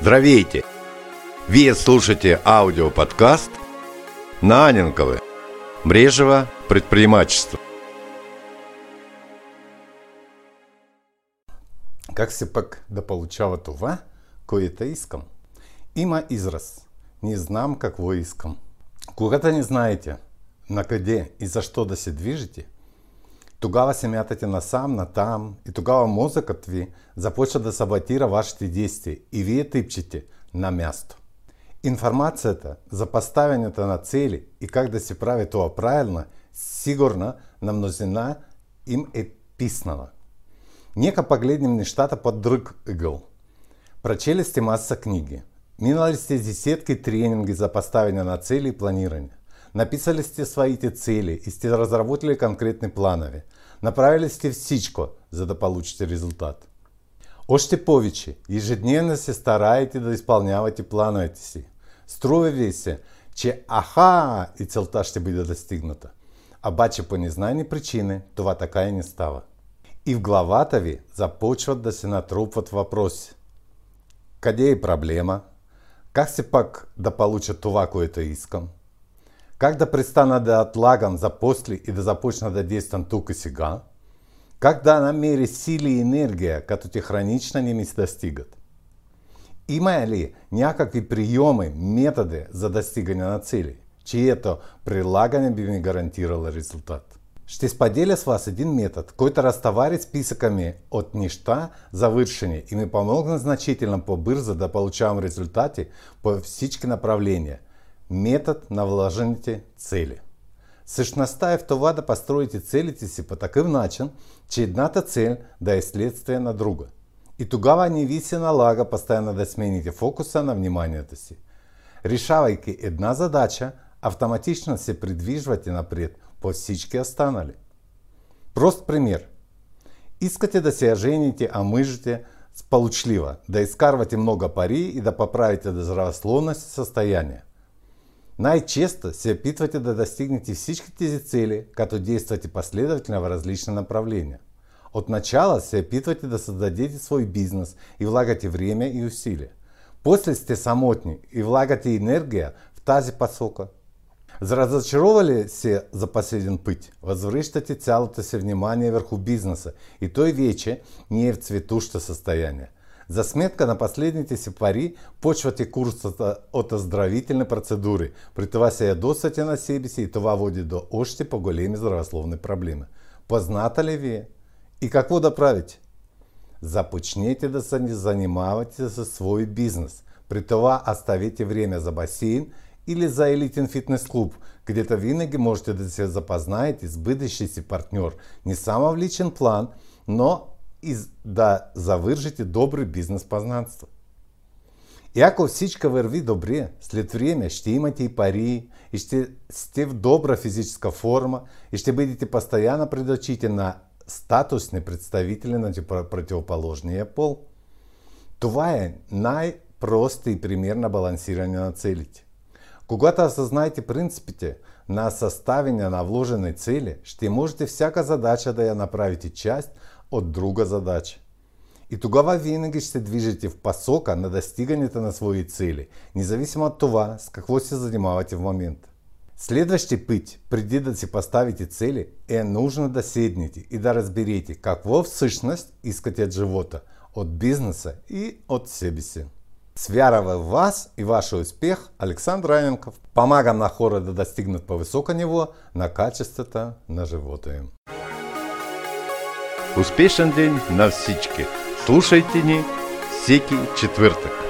Здравейте! Вы слушаете аудиоподкаст на Аненковы. Мрежево. Предпринимательство. Как се пък да получава това, което искам? Има израз. Не знам какво искам. Когато не знаете на къде и защо да се движите, тогава се мятате насам, натам и тогава мозъкът ви започва да саботира вашите действия и вие тъпчете на място. Информацията за поставянето на цели и как да се прави това правилно, сигурно на мнозина им е писнала. Нека погледнем нещата под друг ъгъл. Прочели сте маса книги, минали сте десетки тренинги за поставяне на цели и планиране. Написали сте своите цели и сте разработили конкретни планове. Направили сте всичко, за да получите резултат. Още повече, ежедневно се стараете да изпълнявате плановете си. Струва ви се, че и целта ще бъде достигната. Обаче по незнайни причини това така и не става. И в главата ви започват да се натрупват въпроси. Къде е проблема? Как се пак да получа това, което искам? Как да престана да отлагам за после и да започна да действам тук и сега? Как да намеря сили и енергия, като те хронично не ми се достигат? Има ли някакви приемы, методы за достигане на цели, чието прилагане би ми гарантирало результат? Ще споделя с вас един метод, който разтовари списъками от неща завършени и ми помогна значително по-бързо да получавам результати по всички направления. Метод на вложените цели. Същността е в това да построите целите си по такъв начин, че едната цел да е следствие на друга. И тогава не ви се налага постоянно да смените фокуса на вниманието си. Решавайки една задача, автоматично се придвижвате напред по всички останали. Прост пример. Искате да се ожените, а мъжете сполучлива, да изкарвате много пари и да поправите здравословно състояние. Най-често се опитвате да достигнете всички тези цели, като действате последовательно в различни направления. От начала се опитвате да създадете свой бизнес и влагате време и усилия. После сте самотни и влагате енергия в тази посока. Заразочаровали се за последен път, възвръщате цялото си внимание върху бизнеса и той вече не е в цветущо състояние. За сметка на последните си пари почвате курсата от оздравителни процедури, при това се ядосате на себе си и това води до още по-големи здравословни проблеми. Позната ли вие? И какво да правите? Започнете да се занимавате със свой бизнес, при това оставите време за басейн или за Elite Fitness Club, където винаги можете да се запознаете с бъдещия си партньор, не само в личен план, но и да завържите добри бизнес познанства. И ако всичко върви добре, след време ще имате и пари, и ще сте в добра физическа форма, и ще бъдете постоянно пред очите на статусни представители на противоположния пол. Това е най-простият пример на балансиране на целите. Когато осъзнаете принципите на съставяне на вложени цели, ще можете всяка задача да я направите част от друга задача. И тогава винаги ще се движите в посока на достигането на свои цели, независимо от това с какво се занимавате в момента. Следващия път, преди да си поставите цели, е нужно да седнете и да разберете какво всъщност искате от живота, от бизнеса и от себе си. С вяра в вас и ваш успех, Александр Аненков, помагам на хора да достигнат по-високо ниво на качеството на живота им. Успешен ден на всички! Слушайте ни всеки четвъртък!